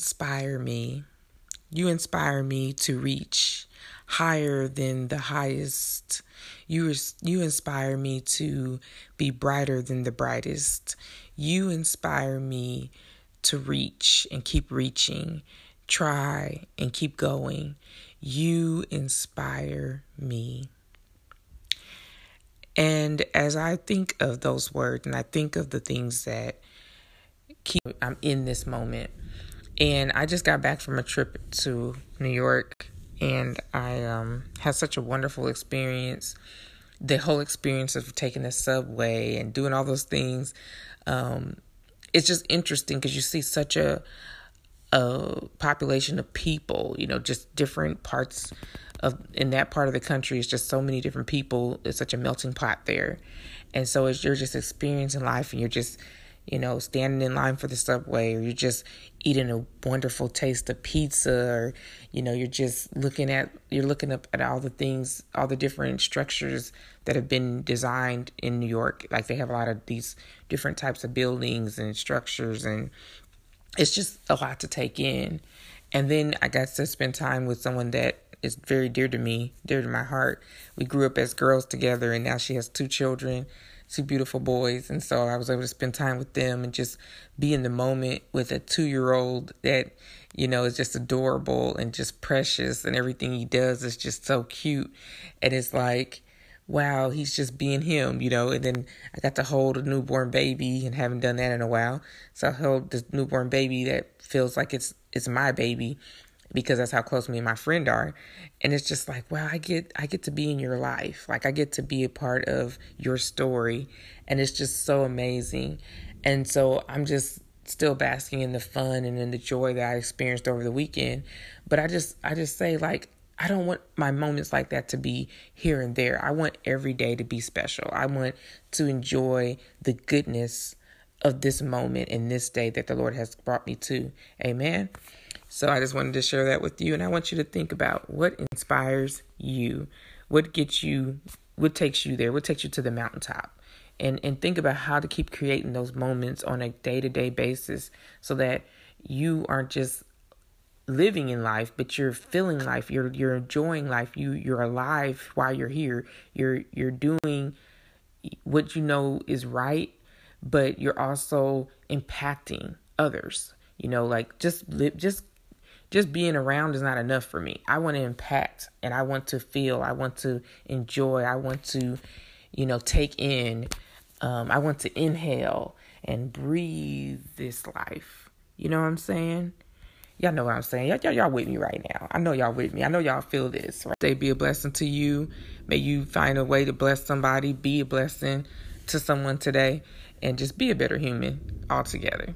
inspire me. You inspire me to reach higher than the highest. You inspire me to be brighter than the brightest. You inspire me to reach and keep reaching, try and keep going. You inspire me. And as I think of those words and I think of the things that I'm in this moment, and I just got back from a trip to New York, and I had such a wonderful experience. The whole experience of taking the subway and doing all those things, it's just interesting because you see such a population of people, you know, just different parts of in that part of the country. It's just so many different people. It's such a melting pot there. And so as you're just experiencing life and you're just, you know, standing in line for the subway, or you're just eating a wonderful taste of pizza, or, you know, you're looking up at all the things, all the different structures that have been designed in New York. Like they have a lot of these different types of buildings and structures, and it's just a lot to take in. And then I got to spend time with someone that is very dear to me, dear to my heart. We grew up as girls together, and now she has two children, two beautiful boys. And so I was able to spend time with them and just be in the moment with a 2-year-old that, you know, is just adorable and just precious, and everything he does is just so cute. And it's like, wow, he's just being him, you know. And then I got to hold a newborn baby, and haven't done that in a while. So I held this newborn baby that feels like it's my baby, because that's how close me and my friend are. And it's just like, wow, I get to be in your life. Like, I get to be a part of your story. And it's just so amazing. And so I'm just still basking in the fun and in the joy that I experienced over the weekend. But I just say, like, I don't want my moments like that to be here and there. I want every day to be special. I want to enjoy the goodness of this moment and this day that the Lord has brought me to. Amen. So I just wanted to share that with you. And I want you to think about what inspires you, what takes you there, what takes you to the mountaintop. And think about how to keep creating those moments on a day-to-day basis, so that you aren't just living in life, but you're feeling life, you're enjoying life, you're alive while you're here, you're doing what you know is right, but you're also impacting others. You know, like just being around is not enough for me. I want to impact, and I want to feel, I want to enjoy, I want to, you know, take in, I want to inhale and breathe this life. You know what I'm saying? Y'all know what I'm saying. Y'all with me right now. I know y'all with me. I know y'all feel this. Right? They be a blessing to you. May you find a way to bless somebody, be a blessing to someone today, and just be a better human altogether.